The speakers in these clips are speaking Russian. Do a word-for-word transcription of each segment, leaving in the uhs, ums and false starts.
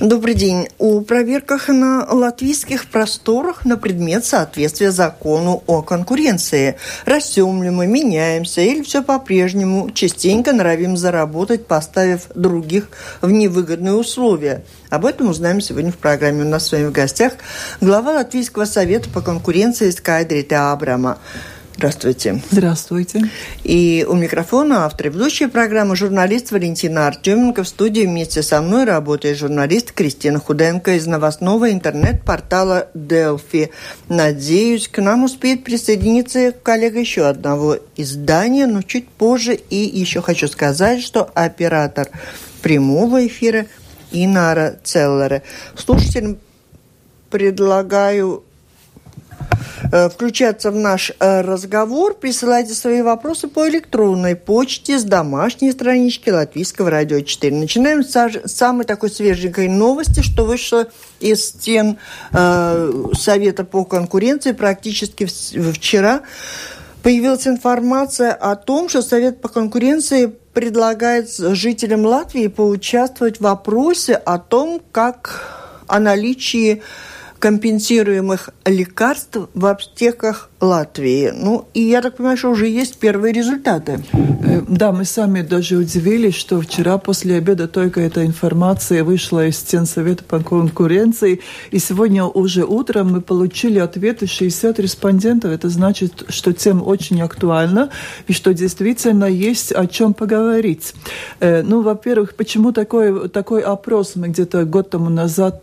Добрый день. О проверках на латвийских просторах на предмет соответствия закону о конкуренции. Растем ли мы, меняемся или все по-прежнему, частенько норовим заработать, поставив других в невыгодные условия. Об этом узнаем сегодня в программе. У нас с вами в гостях глава Латвийского совета по конкуренции Скайдрита Абрама. Здравствуйте. Здравствуйте. И у микрофона автор и ведущая программы журналист Валентина Артеменко. В студии вместе со мной работает журналист Кристина Худенко из новостного интернет-портала Delphi. Надеюсь, к нам успеет присоединиться коллега еще одного издания, но чуть позже. И еще хочу сказать, что оператор прямого эфира Инара Целлере. Слушателям предлагаю включаться в наш разговор. Присылайте свои вопросы по электронной почте с домашней странички Латвийского радио четыре. Начинаем с самой такой свеженькой новости, что вышло из стен э, Совета по конкуренции практически вчера. Появилась информация о том, что Совет по конкуренции предлагает жителям Латвии поучаствовать в вопросе о том, как о наличии компенсируемых лекарств в аптеках Латвии. Ну, и я так понимаю, что уже есть первые результаты. Да, мы сами даже удивились, что вчера после обеда только эта информация вышла из стен Совета по конкуренции, и сегодня уже утром мы получили ответы шестьдесят респондентов. Это значит, что тема очень актуальна, и что действительно есть о чем поговорить. Ну, во-первых, почему такой, такой опрос? Мы где-то год тому назад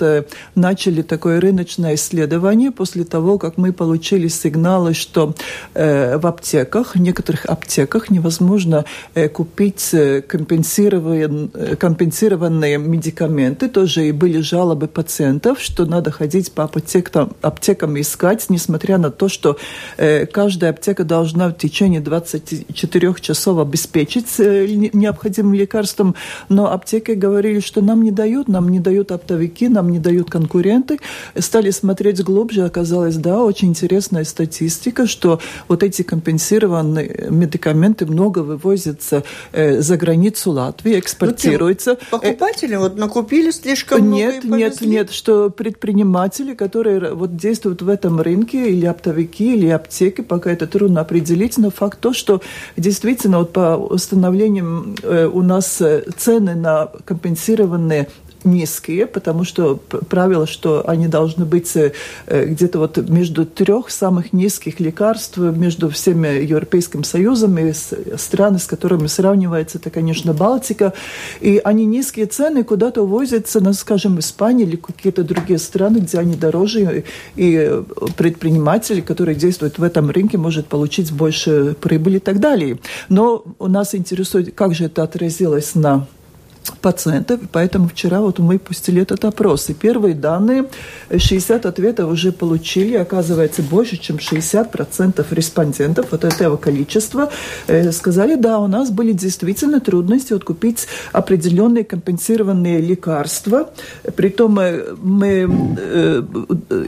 начали такой рыночный исследование после того, как мы получили сигналы, что э, в аптеках, в некоторых аптеках невозможно э, купить компенсированные, компенсированные медикаменты. Тоже и были жалобы пациентов, что надо ходить по аптекам, аптекам искать, несмотря на то, что э, каждая аптека должна в течение двадцати четырёх часов обеспечить э, необходимым лекарством. Но аптеки говорили, что нам не дают, нам не дают оптовики, нам не дают конкуренты. Стали смотреть глубже, оказалось, да, очень интересная статистика, что вот эти компенсированные медикаменты много вывозятся э, за границу Латвии, экспортируются. Ну, покупатели э, вот накупили слишком много и повезли. Нет, нет, что предприниматели, которые вот действуют в этом рынке, или оптовики, или аптеки, пока это трудно определить, но факт то, что действительно вот по установлениям э, у нас цены на компенсированные низкие, потому что правило, что они должны быть где-то вот между трех самых низких лекарств, между всеми Европейским Союзом и страны, с которыми сравнивается, это, конечно, Балтика. И они низкие цены куда-то увозятся, ну, скажем, в Испанию или какие-то другие страны, где они дороже, и предприниматели, которые действуют в этом рынке, может получить больше прибыли и так далее. Но нас интересует, как же это отразилось на пациентов, и поэтому вчера вот мы пустили этот опрос. И первые данные, шестьдесят ответов уже получили, оказывается, больше, чем шестьдесят процентов респондентов от этого количества сказали, да, у нас были действительно трудности вот купить определенные компенсированные лекарства. Притом мы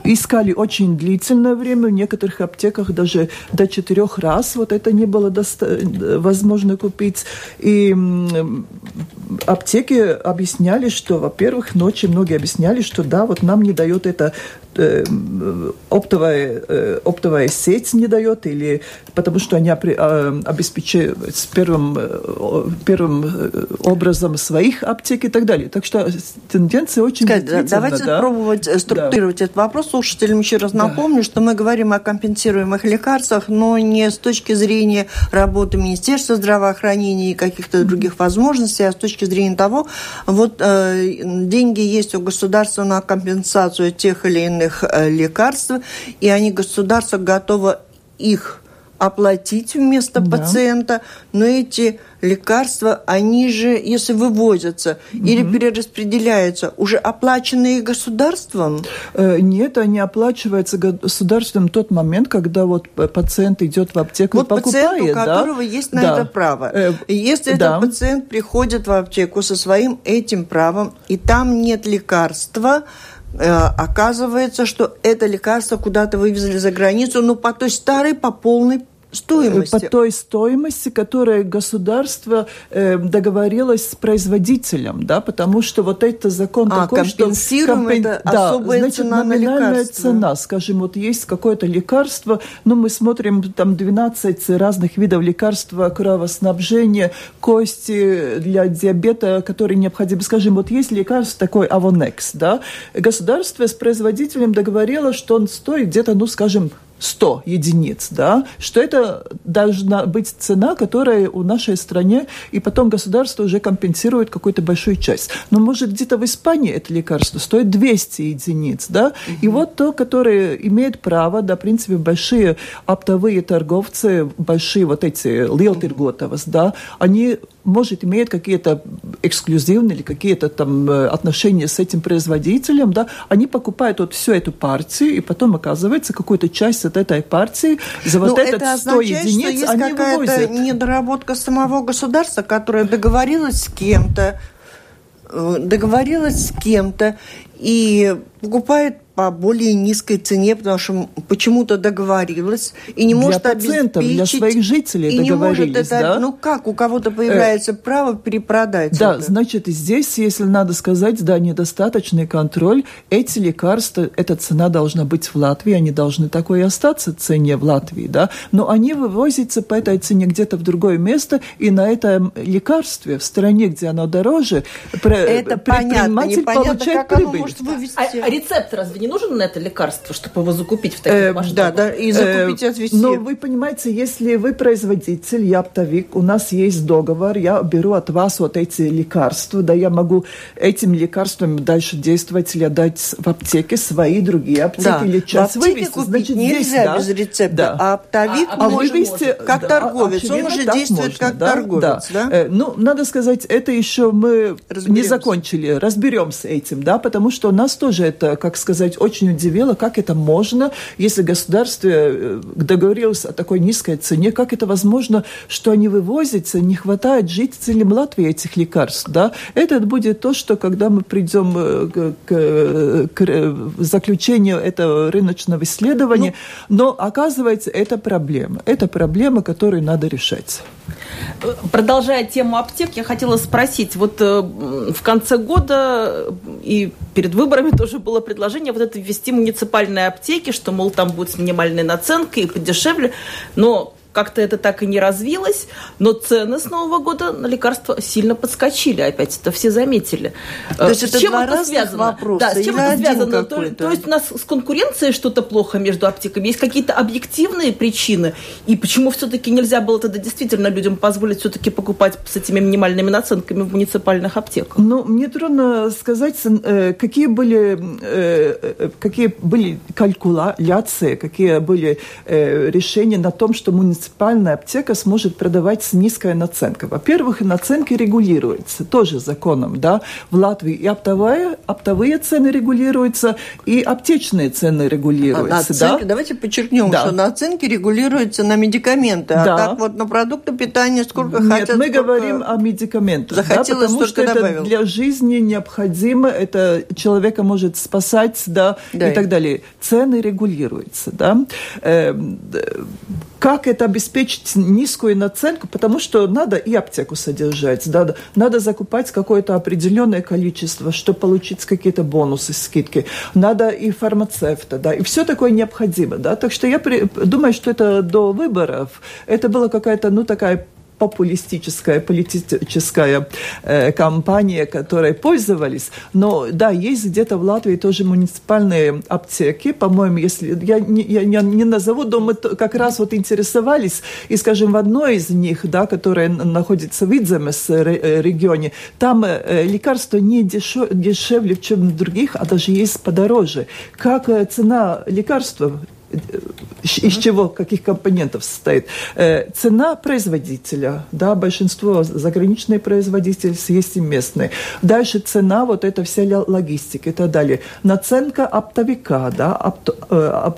искали очень длительное время, в некоторых аптеках даже до четырех раз вот это не было доста- возможно купить. И аптеки Аптеки объясняли, что, во-первых, ночью многие объясняли, что да, вот нам не дает это э, оптовая, э, оптовая сеть не дает, или потому что они э, обеспечивают с первым, э, первым образом своих аптек и так далее. Так что тенденция очень длительная. Давайте да? пробовать структурировать да. этот вопрос. Слушателям еще раз напомню, да. что мы говорим о компенсируемых лекарствах, но не с точки зрения работы Министерства здравоохранения и каких-то других возможностей, а с точки зрения того, вот э, деньги есть у государства на компенсацию тех или иных э, лекарств, и они, государство готово их оплатить вместо да. пациента, но эти лекарства, они же, если вывозятся угу. или перераспределяются, уже оплаченные государством? Нет, они оплачиваются государством в тот момент, когда вот пациент идет в аптеку вот и покупает. Вот пациент, у которого да? есть на да. это право. Э, Если да. этот пациент приходит в аптеку со своим этим правом, и там нет лекарства, оказывается, что это лекарство куда-то вывезли за границу, но по той старой, по полной Стоимости. По той стоимости, которую государство э, договорилось с производителем, да, потому что вот это закон а, такой, что компенсируем компен... это да, особая значит, цена на лекарство. Номинальная цена, скажем, вот есть какое-то лекарство, но ну, мы смотрим там двенадцать разных видов лекарства, кровоснабжение, кости для диабета, которые необходимы. Скажем, вот есть лекарство такое Avonex, да, государство с производителем договорилось, что он стоит где-то, ну, скажем, сто единиц, да, что это должна быть цена, которая у нашей стране, и потом государство уже компенсирует какую-то большую часть. Но, может, где-то в Испании это лекарство стоит двести единиц, да, угу. И вот то, которое имеет право, да, в принципе, большие оптовые торговцы, большие вот эти лилтирготовас, да, они, может, имеют какие-то эксклюзивные или какие-то там отношения с этим производителем, да, они покупают вот всю эту партию, и потом, оказывается, какую-то часть от этой партии за вот этот это сто означает, единиц они вывозят. Это означает, что есть какая-то недоработка самого государства, которое договорилось с кем-то, договорилось с кем-то и покупает по более низкой цене, потому что почему-то договорилась и не для может обеспечить. Для своих жителей и договорились, не может это, да? Ну как, у кого-то появляется э, право перепродать да, это? Значит, здесь, если надо сказать, да, недостаточный контроль. Эти лекарства, эта цена должна быть в Латвии, они должны такой и остаться цене в Латвии, да, но они вывозятся по этой цене где-то в другое место, и на этом лекарстве в стране, где оно дороже, это предприниматель понятно, получает как прибыль. Может вывести. А, а рецепт разве не нужен на это лекарство, чтобы его закупить в таких э, масштабах? Да, да, и закупить и отвезти. Э, но вы понимаете, если вы производитель, я оптовик, у нас есть договор, я беру от вас вот эти лекарства, да, я могу этим лекарством дальше действовать или отдать в аптеке свои другие аптеки да. или часть вывести. Купить значит, нельзя да, без рецепта, да. а оптовик а, а вывести как да, торговец. Он уже действует можно, как да, торговец. Да. Да? Э, ну, надо сказать, это еще мы разберемся. Не закончили. Разберемся этим, да, потому что у нас тоже это, как сказать, очень удивило, как это можно, если государство договорилось о такой низкой цене, как это возможно, что они вывозятся, не хватает жителям Латвии этих лекарств. Да? Это будет то, что когда мы придем к, к, к заключению этого рыночного исследования, ну, но оказывается, это проблема. Это проблема, которую надо решать. Продолжая тему аптек, я хотела спросить, вот в конце года и перед выборами тоже было предложение вот это ввести муниципальные аптеки, что, мол, там будет с минимальной наценкой и подешевле, но как-то это так и не развилось, но цены с Нового года на лекарства сильно подскочили, опять это все заметили. То есть с чем это связано? Да, с чем это связано? То, то есть у нас с конкуренцией что-то плохо между аптеками? Есть какие-то объективные причины? И почему все-таки нельзя было тогда действительно людям позволить все-таки покупать с этими минимальными наценками в муниципальных аптеках? Ну, мне трудно сказать, какие были, какие были калькуляции, какие были решения на том, что муниципальные муниципальная аптека сможет продавать с низкой наценкой. Во-первых, наценки регулируются тоже законом, да, в Латвии. И оптовые, оптовые цены регулируются, и аптечные цены регулируются. А наценки, да? Давайте подчеркнем, да. что наценки регулируются на медикаменты, да. а так вот на продукты питания сколько Нет, хотят. Нет, мы говорим о медикаментах, захотелось, да, потому что добавил. Это для жизни необходимо, это человека может спасать, да, да и, и так далее. Цены регулируются, да. Как это обеспечить низкую наценку, потому что надо и аптеку содержать, надо, надо закупать какое-то определенное количество, чтобы получить какие-то бонусы, скидки, надо и фармацевта, да, и все такое необходимо, да, так что я при, думаю, что это до выборов, это была какая-то, ну, такая популистическая, политическая э, кампания, которой пользовались. Но да, есть где-то в Латвии тоже муниципальные аптеки, по-моему, если я не, я, я не назову, но мы как раз вот интересовались, и, скажем, в одной из них, да, которая находится в Видземес регионе, там э, лекарства не дешев, дешевле, чем в других, а даже есть подороже. Как э, цена лекарства из чего, каких компонентов состоит. Цена производителя, да, большинство заграничные производители, есть и местные. Дальше цена, вот эта вся логистика и так далее. Наценка оптовика, да, опто,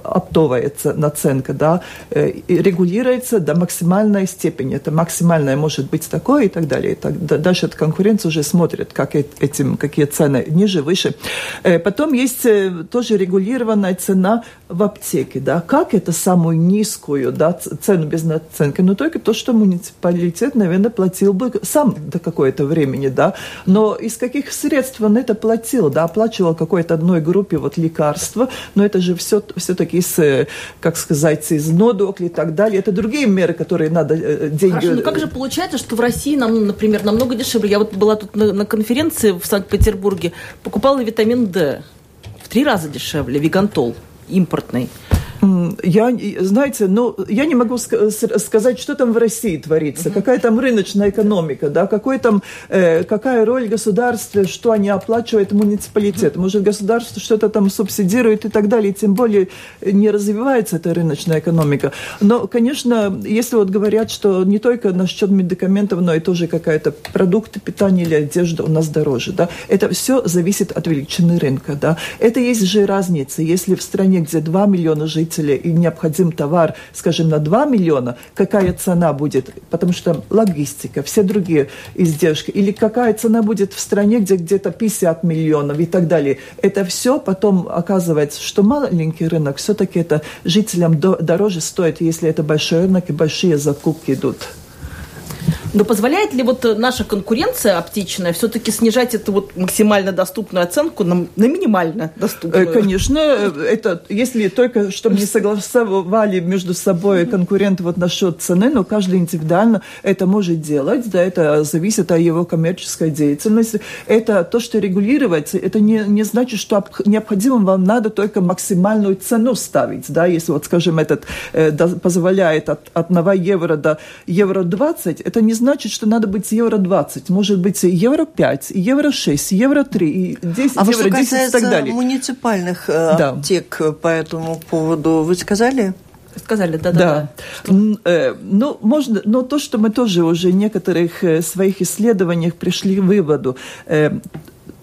оптовая наценка, да, регулируется до максимальной степени. Это максимальная может быть такое и так далее. И так, дальше конкуренция уже смотрит, как этим, какие цены ниже, выше. Потом есть тоже регулированная цена в аптеке. Да, как это самую низкую, да, цену без наценки, но только то, что муниципалитет, наверное, платил бы сам до какое-то времени, да, но из каких средств он это платил, да, оплачивал какой-то одной группе вот лекарства, но это же все, все-таки, с, как сказать, из нодокли и так далее, это другие меры, которые надо деньги... Хорошо, но как же получается, что в России нам, например, намного дешевле, я вот была тут на, на конференции в Санкт-Петербурге, покупала витамин D в три раза дешевле, Вигантол импортный. Я, знаете, ну, я не могу ск- сказать, что там в России творится, mm-hmm. какая там рыночная экономика, да, какой там, э, какая роль государства, что они оплачивают муниципалитет. Mm-hmm. Может, государство что-то там субсидирует и так далее, тем более не развивается эта рыночная экономика. Но, конечно, если вот говорят, что не только насчет медикаментов, но и тоже какая-то продукты питания или одежда у нас дороже, да, это все зависит от величины рынка, да. Это есть же разница, если в стране, где два миллиона жителей, и необходим товар, скажем, на два миллиона, какая цена будет, потому что там логистика, все другие издержки, или какая цена будет в стране, где где-то пятьдесят миллионов и так далее. Это все потом оказывается, что маленький рынок все-таки это жителям дороже стоит, если это большой рынок и большие закупки идут. Но позволяет ли вот наша конкуренция оптичная все-таки снижать эту вот максимально доступную оценку на, на минимально доступную? Конечно, это если только чтобы не согласовали между собой конкуренты вот насчет цены, но каждый индивидуально это может делать, да, это зависит от его коммерческой деятельности. Это то, что регулируется, это не, не значит, что необходимо вам надо только максимальную цену ставить, да, если вот, скажем, этот э, позволяет от одного евро до евро двадцать, это не значит, значит, что надо быть евро двадцать, может быть евро пять, евро шесть, евро три, десять, а евро десять и так далее. А что касается муниципальных да. аптек по этому поводу, вы сказали? Сказали, да-да-да. Да. Ну, можно, но то, что мы тоже уже в некоторых своих исследованиях пришли к выводу,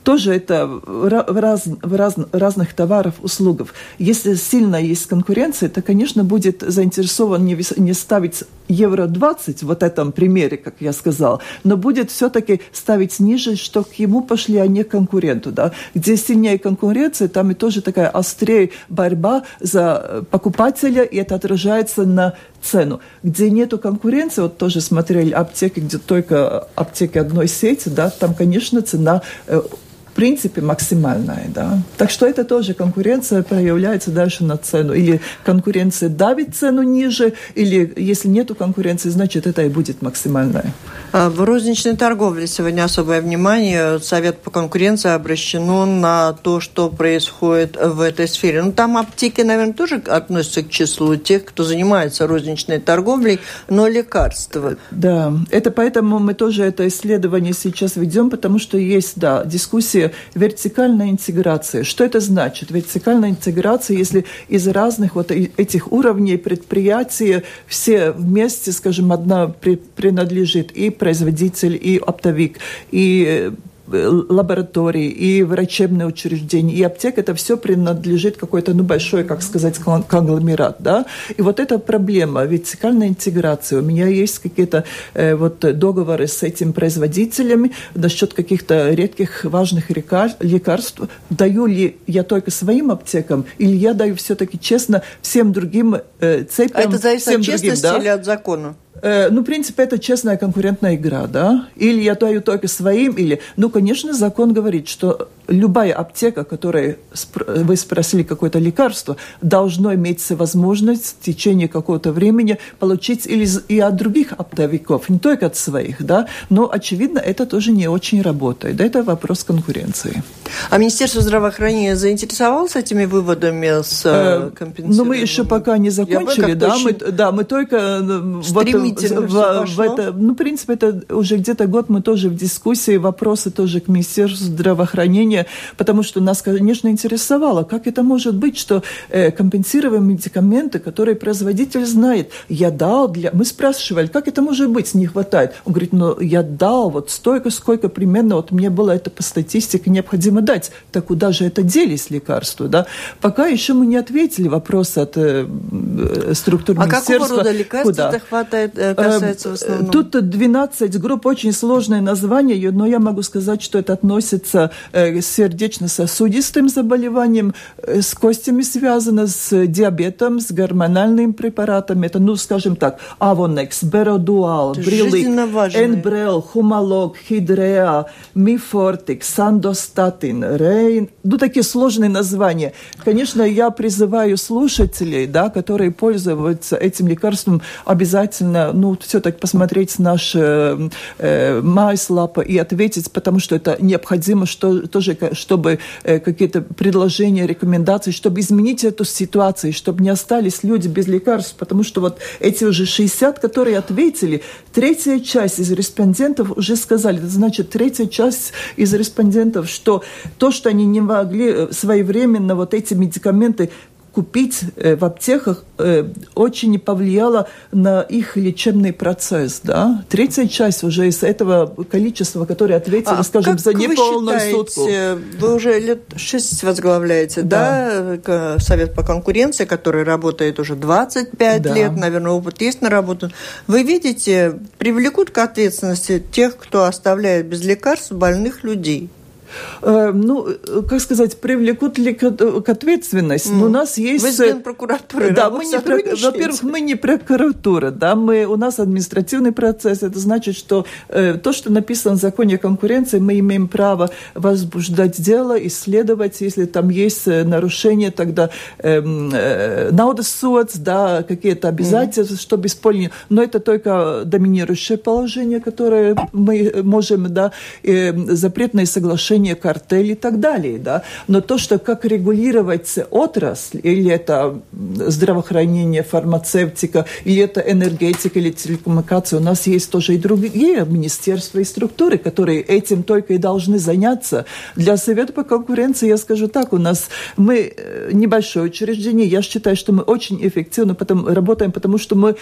тоже это в, раз, в раз, разных товаров, услугов. Если сильно есть конкуренция, то, конечно, будет заинтересован не, не ставить евро двадцать в вот этом примере, как я сказала, но будет все-таки ставить ниже, что к ему пошли, а не к конкуренту. Да? Где сильнее конкуренция, там и тоже такая острее борьба за покупателя, и это отражается на цену. Где нету конкуренции, вот тоже смотрели аптеки, где только аптеки одной сети, да, там, конечно, цена... в принципе, максимальная, да. Так что это тоже конкуренция проявляется дальше на цену. Или конкуренция давит цену ниже, или если нету конкуренции, значит, это и будет максимальная. В розничной торговле сегодня особое внимание Совет по конкуренции обращено на то, что происходит в этой сфере. Ну, там аптеки, наверное, тоже относятся к числу тех, кто занимается розничной торговлей, но лекарства. Да, это поэтому мы тоже это исследование сейчас ведем, потому что есть, да, дискуссия вертикальная интеграция. Что это значит? Вертикальная интеграция, если из разных вот этих уровней предприятия все вместе, скажем, одна принадлежит и производитель, и оптовик, и лаборатории, и врачебные учреждения, и аптека, это все принадлежит какой-то, ну, большой, как сказать, конгломерат, да, и вот эта проблема вертикальной интеграции. У меня есть какие-то э, вот договоры с этими производителями насчет каких-то редких важных лекарств, даю ли я только своим аптекам, или я даю все-таки честно всем другим э, цепям. А это зависит от другим, честности, да? Или от закона? Ну, в принципе, это честная конкурентная игра, да? Или я даю только своим, или... Ну, конечно, закон говорит, что любая аптека, которой вы спросили какое-то лекарство, должно иметь возможность в течение какого-то времени получить или и от других оптовиков, не только от своих, да? Но, очевидно, это тоже не очень работает. Это вопрос конкуренции. А Министерство здравоохранения заинтересовалось этими выводами с компенсированием? Ну, мы еще пока не закончили, да? Мы, да, мы только... В, в это, ну, в принципе, это уже где-то год мы тоже в дискуссии, вопросы тоже к Министерству здравоохранения, потому что нас, конечно, интересовало, как это может быть, что э, компенсируем медикаменты, которые производитель знает. Я дал для... Мы спрашивали, как это может быть, не хватает. Он говорит, ну, я дал вот столько, сколько примерно, вот мне было это по статистике необходимо дать. Так куда же это делись лекарства, да? Пока еще мы не ответили вопрос от э, э, структур а министерства. А какого рода лекарств это хватает? Тут двенадцать групп, очень сложное название, но я могу сказать, что это относится к с сердечно-сосудистым заболеванием, с костями связано, с диабетом, с гормональными препаратами. Это, ну, скажем так, Avonex, Berodual, Brilli, Enbrel, Humalog, Hydrea, Mifortic, Sandostatin, Reyn. Ну, такие сложные названия. Конечно, я призываю слушателей, да, которые пользуются этим лекарством, обязательно, ну, все-таки посмотреть наш э, майслап и ответить, потому что это необходимо, что, тоже, чтобы э, какие-то предложения, рекомендации, чтобы изменить эту ситуацию, чтобы не остались люди без лекарств, потому что вот эти уже шестьдесят, которые ответили, третья часть из респондентов уже сказали, это значит третья часть из респондентов, что то, что они не могли своевременно вот эти медикаменты купить в аптеках, очень не повлияло на их лечебный процесс. Да? Третья часть уже из этого количества, которые ответили, а, скажем, за неполную сутку. Вы уже лет шесть возглавляете, да. Да, Совет по конкуренции, который работает уже двадцать пять да. лет, наверное, опыт есть наработан. Вы видите, привлекут к ответственности тех, кто оставляет без лекарств больных людей? Ну, как сказать, привлекут ли к, к ответственности? Mm. Но у нас есть... Вы с Генпрокуратурой, да, мы не про... Во-первых, мы не прокуратура, да, мы... у нас административный процесс, это значит, что э, то, что написано в законе о конкуренции, мы имеем право возбуждать дело, исследовать, если там есть нарушения, тогда э, э, наудосуд, да, какие-то обязательства, mm. чтобы исполнить. Но это только доминирующее положение, которое мы можем, да, э, запретные соглашения, картель и так далее, да, но то, что как регулировать отрасль, или это здравоохранение, фармацевтика, или это энергетика, или телекоммуникация, у нас есть тоже и другие министерства и структуры, которые этим только и должны заняться. Для Совета по конкуренции, я скажу так, у нас мы небольшое учреждение, я считаю, что мы очень эффективно потом работаем, потому что мы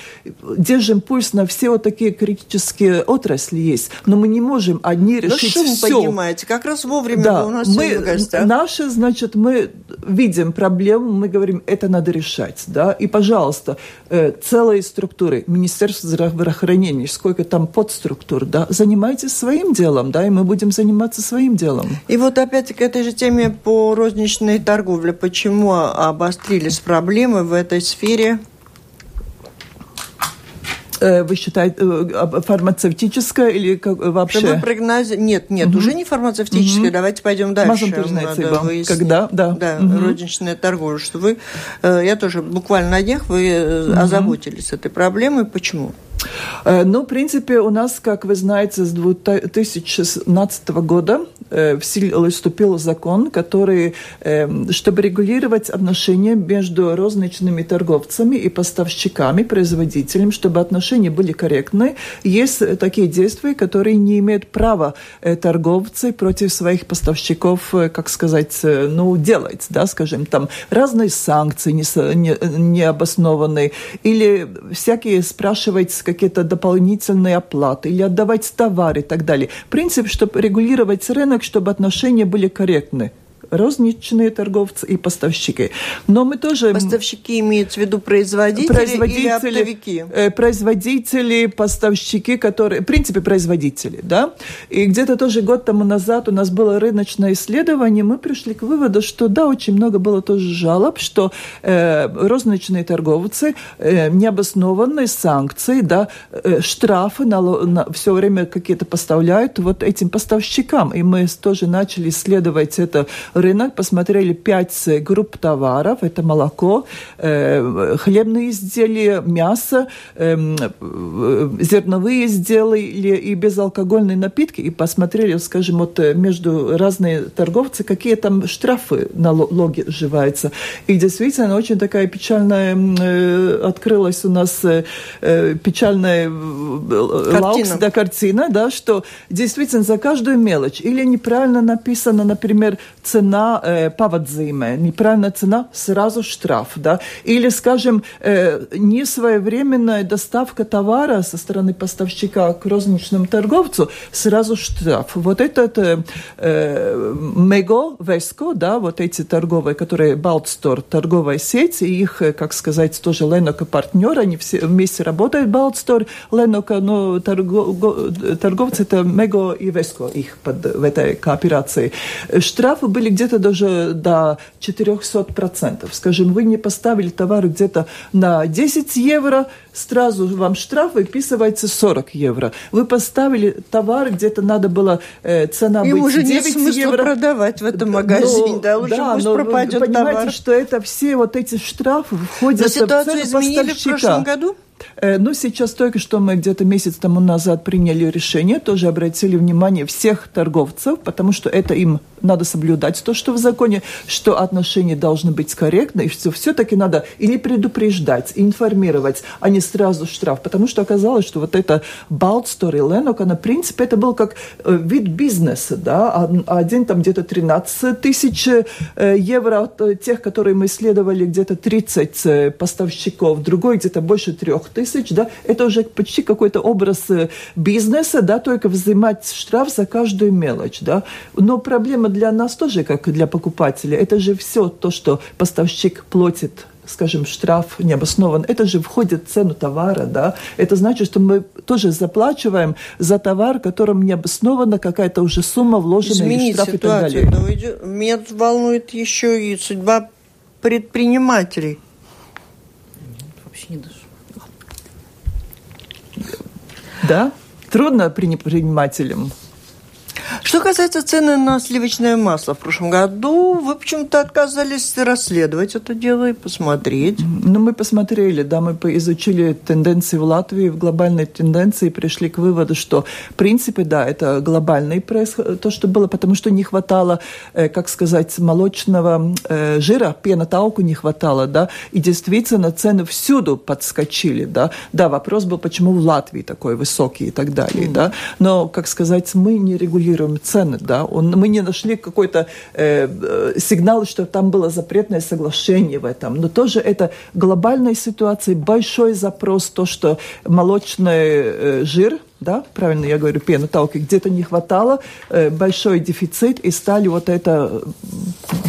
держим пульс на все вот такие критические отрасли есть, но мы не можем одни решить все. Ну, что вы понимаете, как раз вовремя да, у нас мы, в наши, значит, мы видим проблему, мы говорим, это надо решать, да, и, пожалуйста, целые структуры, Министерство здравоохранения, сколько там подструктур, да, занимайтесь своим делом, да, и мы будем заниматься своим делом. И вот опять к этой же теме по розничной торговле, почему обострились проблемы в этой сфере? Вы считаете, фармацевтическая или как, вообще? Да, прогноз... Нет, нет, угу. уже не фармацевтическая. Угу. Давайте пойдем дальше. Мазантурная когда? Да. Да, угу. розничная торговля. Что вы, я тоже буквально на днях вы угу. озаботились этой проблемой. Почему? Ну, в принципе, у нас, как вы знаете, с две тысячи шестнадцатого года в силу вступил закон, который, чтобы регулировать отношения между розничными торговцами и поставщиками, производителями, чтобы отношения были корректны, есть такие действия, которые не имеют права торговцы против своих поставщиков, как сказать, ну, делать, да, скажем, там разные санкции необоснованные, или всякие спрашивать, какие-то дополнительные оплаты или отдавать товары и так далее. Принцип, чтобы регулировать рынок, чтобы отношения были корректны. Розничные торговцы и поставщики. Но мы тоже... Поставщики имеются в виду производители, производители или оптовики? Производители, поставщики, которые... В принципе, производители, да. И где-то тоже год тому назад у нас было рыночное исследование, мы пришли к выводу, что да, очень много было тоже жалоб, что э, розничные торговцы, э, необоснованные санкции, да, э, штрафы на, на, все время какие-то поставляют вот этим поставщикам. И мы тоже начали исследовать это... рынок, посмотрели пять групп товаров, это молоко, э, хлебные изделия, мясо, э, зерновые изделия и безалкогольные напитки, и посмотрели, скажем, вот между разные торговцы, какие там штрафы налоги сживаются. И действительно, очень такая печальная э, открылась у нас э, печальная картина. Лаукс, да, картина, да, что действительно за каждую мелочь или неправильно написано, например, цена цена э, по отзыме, неправильная цена, сразу штраф, да, или, скажем, э, несвоевременная доставка товара со стороны поставщика к розничному торговцу, сразу штраф. Вот этот э, Мего, Веско, да, вот эти торговые, которые Балтстор, торговая сеть, и их, как сказать, тоже Ленока партнер, они все вместе работают, Балтстор, Ленока, но торгов, торговцы это Мего и Веско, их под, в этой кооперации. Штрафы были где-то даже до четыреста процентов. Скажем, вы не поставили товар где-то на десять евро, сразу вам штраф выписывается сорок евро. Вы поставили товар, где-то надо было э, цена и быть девять евро. И уже нет смысла евро. продавать в этом магазине, но, да, уже да, пусть но, пропадет понимаете, товар. Понимаете, что это все вот эти штрафы входят в цену поставщика. Но ситуацию изменили в прошлом году? Ну, сейчас только что мы где-то месяц тому назад приняли решение, тоже обратили внимание всех торговцев, потому что это им надо соблюдать то, что в законе, что отношения должны быть корректны, и что все-таки надо или предупреждать, информировать, а не сразу штраф, потому что оказалось, что вот эта Балтстор и Ленок, она, в принципе, это был как вид бизнеса, да, один там где-то тринадцать тысяч евро, от тех, которые мы исследовали, где-то тридцать поставщиков, другой где-то больше трех тысяч, да, это уже почти какой-то образ бизнеса, да, только взимать штраф за каждую мелочь, да, но проблема для нас тоже, как и для покупателя, это же все то, что поставщик платит, скажем, штраф необоснован, это же входит в цену товара, да, это значит, что мы тоже заплачиваем за товар, которым необоснована какая-то уже сумма вложенная в штраф и так далее. Уйдет. Меня волнует еще и судьба предпринимателей. Вообще не даже. Да, трудно предпринимателям. Что касается цены на сливочное масло в прошлом году, вы почему-то отказались расследовать это дело и посмотреть. Ну, мы посмотрели, да, мы изучили тенденции в Латвии, в глобальной тенденции, пришли к выводу, что, в принципе, да, это глобальный пресс, то, что было, потому что не хватало, как сказать, молочного жира, пена тауку не хватало, да, и действительно цены всюду подскочили, да. Да, вопрос был, почему в Латвии такой высокий и так далее, mm. да, но, как сказать, мы не регулируем цены, да, он, мы не нашли какой-то э, сигнал, что там было запретное соглашение в этом, но тоже это глобальная ситуация, большой запрос, то, что молочный э, жир, да, правильно я говорю, пена талки, где-то не хватало, э, большой дефицит, и стали вот это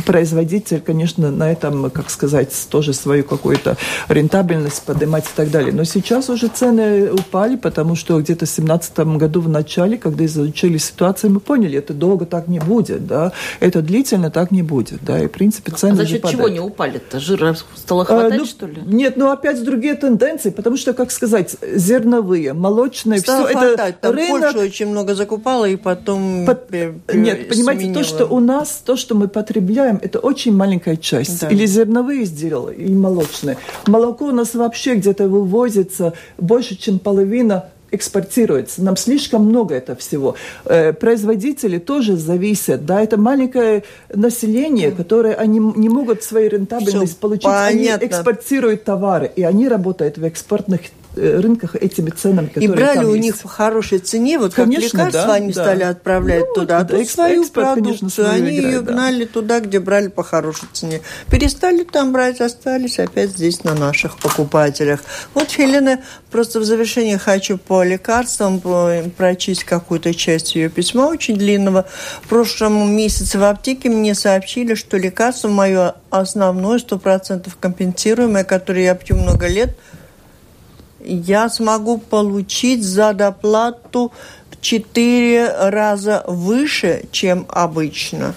производитель, конечно, на этом, как сказать, тоже свою какую-то рентабельность поднимать и так далее. Но сейчас уже цены упали, потому что где-то в семнадцатом году в начале, когда изучили ситуацию, мы поняли, это долго так не будет, да, это длительно так не будет, да, и, в принципе, цены а за счет чего не упали-то? Жира стало хватать, а, ну, что ли? Нет, ну, опять другие тенденции, потому что, как сказать, зерновые, молочные, все это там рынок... Польша очень много закупала и потом Под... пер... Нет, понимаете, сменила. То, что у нас, то, что мы потребляем, это очень маленькая часть. Да. Или зерновые изделия, или молочные. Молоко у нас вообще где-то вывозится больше, чем половина экспортируется. Нам слишком много это всего. Производители тоже зависят. Да, это маленькое население, которое они не могут свою рентабельность Все получить. Понятно. Они экспортируют товары, и они работают в экспортных рынках этими ценами, которые и брали там у есть. Них по хорошей цене, вот конечно, как лекарства да, они да. стали отправлять ну, туда, а тут экспорт, свою продукцию, конечно, они играет, ее да. гнали туда, где брали по хорошей цене. Перестали там брать, остались опять здесь на наших покупателях. Вот, Елена, просто в завершение хочу по лекарствам прочесть какую-то часть ее письма, очень длинного. В прошлом месяце в аптеке мне сообщили, что лекарство мое основное, сто процентов компенсируемое, которое я пью много лет, я смогу получить за доплату в четыре раза выше, чем обычно.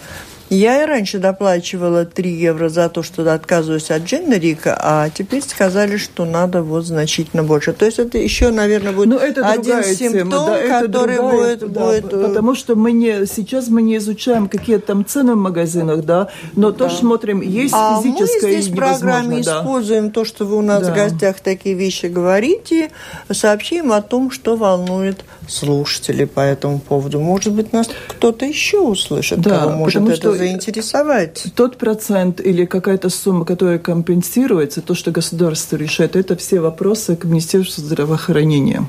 Я и раньше доплачивала три евро за то, что отказываюсь от дженерика, а теперь сказали, что надо вот значительно больше. То есть это еще, наверное, будет ну, это один симптом, тема, да, который это другая, будет, да, будет... Потому что мы не, сейчас мы не изучаем, какие там цены в магазинах, да, но да. тоже смотрим, есть а физическое и невозможно. А мы здесь в программе да. используем то, что вы у нас да. в гостях такие вещи говорите, сообщим о том, что волнует слушателей по этому поводу. Может быть, нас кто-то еще услышит, да, кого может это заинтересовать. Заинтересовать. Тот процент или какая-то сумма, которая компенсируется, то, что государство решает, это все вопросы к Министерству здравоохранения.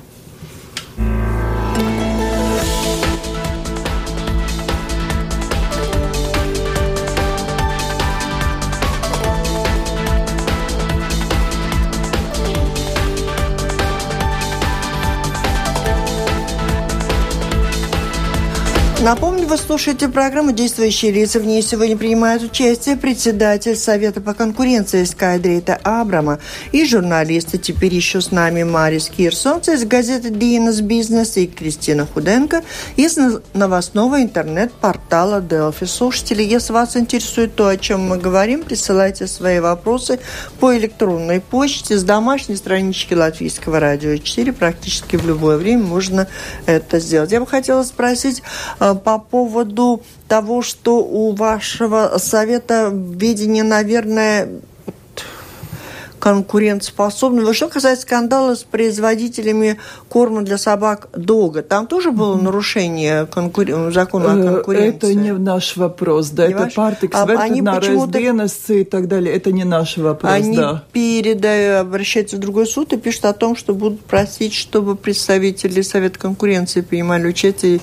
Напомню, вы слушаете программу «Действующие лица». В ней сегодня принимают участие председатель Совета по конкуренции Скайдрита Абрама и журналисты. Теперь еще с нами Марис Кирсон из газеты «Dienas Bizness» и Кристина Худенко из новостного интернет-портала Delphi. Слушатели, если вас интересует то, о чем мы говорим, присылайте свои вопросы по электронной почте с домашней странички Латвийского радио четыре. Практически в любое время можно это сделать. Я бы хотела спросить по поводу того, что у вашего совета видение, наверное, конкурентоспособного. Что касается скандала с производителями корма для собак «Дога», там тоже было нарушение конкур... закона о конкуренции? Это не наш вопрос, да. Не это ваш... Партикс, а Ветеринарijas dienas и так далее. Это не наш вопрос, они да. Они передают, обращаются в другой суд и пишут о том, что будут просить, чтобы представители Совета конкуренции принимали участие и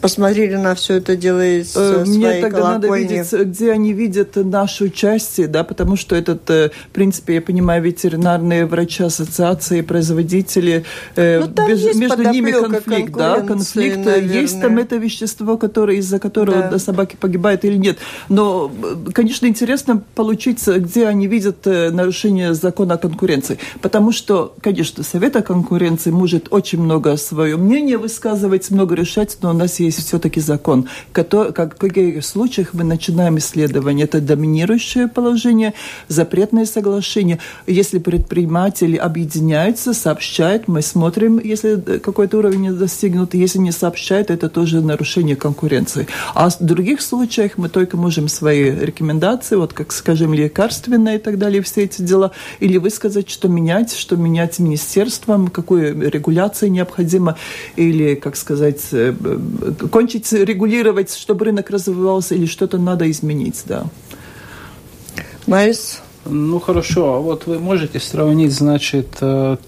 посмотрели на все это дело из своей колокольни. Мне тогда надо видеть, где они видят наше участие, да, потому что этот, в принципе, я понимаю, ветеринарные врачи, ассоциации, производители, ну, без, между ними конфликт, да, конфликт, наверное. Есть там это вещество, которое, из-за которого да. собаки погибают или нет. Но, конечно, интересно получить, где они видят нарушение закона о конкуренции, потому что, конечно, Совет о конкуренции может очень много свое мнение высказывать, много решать, но у нас есть все-таки закон, который, как в каких случаях мы начинаем исследование. Это доминирующее положение, запретное соглашение. Если предприниматели объединяются, сообщают, мы смотрим, если какой-то уровень достигнут, если не сообщают, это тоже нарушение конкуренции. А в других случаях мы только можем свои рекомендации, вот как, скажем, лекарственные и так далее, все эти дела, или высказать, что менять, что менять министерством, какую регуляцию необходимо, или, как сказать, кончить регулировать, чтобы рынок развивался, или что-то надо изменить, да. Марис? Ну хорошо, а вот вы можете сравнить, значит,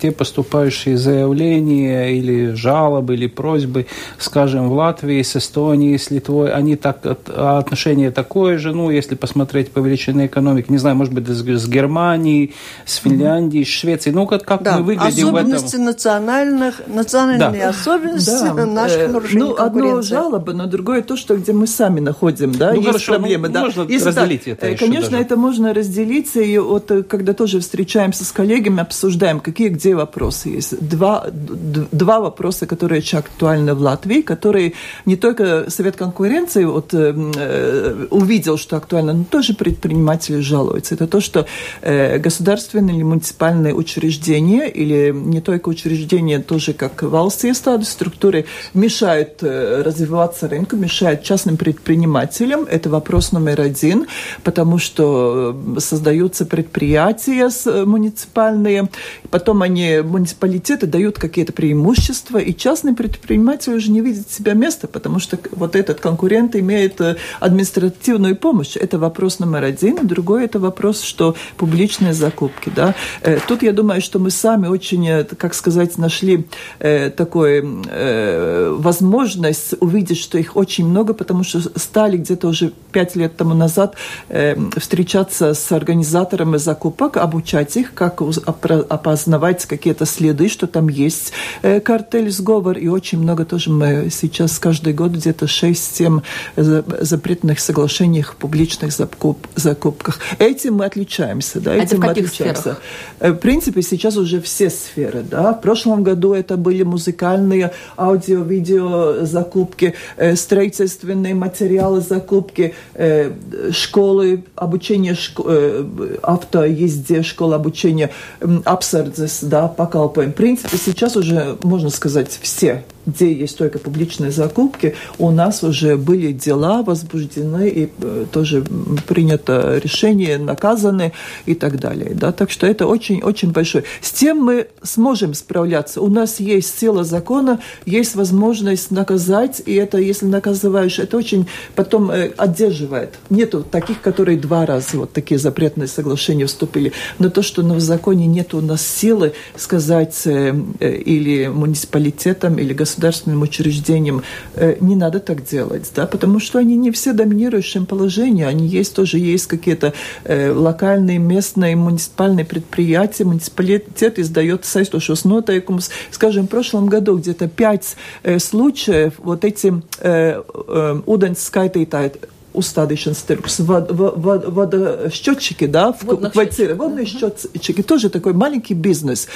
те поступающие заявления или жалобы, или просьбы, скажем, в Латвии, с Эстонией, с Литвой, они так, отношение такое же, ну, если посмотреть по величине экономики, не знаю, может быть, с Германией, с Финляндией, с Швецией, ну, как, как да. мы выглядим в этом? Особенности национальных, национальные да. особенности да. наших нарушений ну, конкуренции. Ну, одно жалоба, но другое то, что где мы сами находим, да, ну, есть хорошо, проблемы. Ну, да. Можно и разделить так, это еще конечно, даже. Это можно разделить. И вот, когда тоже встречаемся с коллегами, обсуждаем, какие где вопросы есть. Два, два вопроса, которые очень актуальны в Латвии, которые не только Совет конкуренции вот, э, увидел, что актуально, но тоже предприниматели жалуются. Это то, что э, государственные или муниципальные учреждения, или не только учреждения, тоже как валс-iestādes, структуры, мешают э, развиваться рынку, мешают частным предпринимателям. Это вопрос номер один, потому что создают предприятия муниципальные, потом они, муниципалитеты, дают какие-то преимущества, и частный предприниматель уже не видит себя места, потому что вот этот конкурент имеет административную помощь. Это вопрос номер один. Другой – это вопрос, что публичные закупки. Да? Тут, я думаю, что мы сами очень, как сказать, нашли такую возможность увидеть, что их очень много, потому что стали где-то уже пять лет тому назад встречаться с организаторами закупок, обучать их, как опознавать какие-то следы, что там есть картель, сговор, и очень много тоже мы сейчас каждый год где-то шесть-семь запретных соглашений в публичных закуп- закупках. Этим мы отличаемся. Да, этим а мы отличаемся. В принципе, сейчас уже все сферы. Да. В прошлом году это были музыкальные, аудио-видео закупки, строительственные материалы закупки, школы, обучение школы, автоезде, школа обучения, абсордзис, да, покалпаем. В принципе, сейчас уже, можно сказать, все, где есть только публичные закупки, у нас уже были дела возбуждены, и тоже принято решение, наказаны и так далее. Да? Так что это очень-очень большое. С тем мы сможем справляться. У нас есть сила закона, есть возможность наказать, и это, если наказываешь, это очень потом одерживает. Нету таких, которые два раза вот такие запретные соглашения вступили. Но то, что в законе нет у нас силы сказать или муниципалитетам, или государствам, государственным учреждениям. Не надо так делать, да, потому что они не все в доминирующем положении. Они есть, тоже есть какие-то локальные, местные, муниципальные предприятия. Муниципалитет издает сайтошос нотайкумс. Скажем, в прошлом году где-то пять случаев вот эти уденс скайтайтайт устādīšanas tirgus, вода счетчики, да, в квартире, водные счетчики, тоже такой маленький бизнес,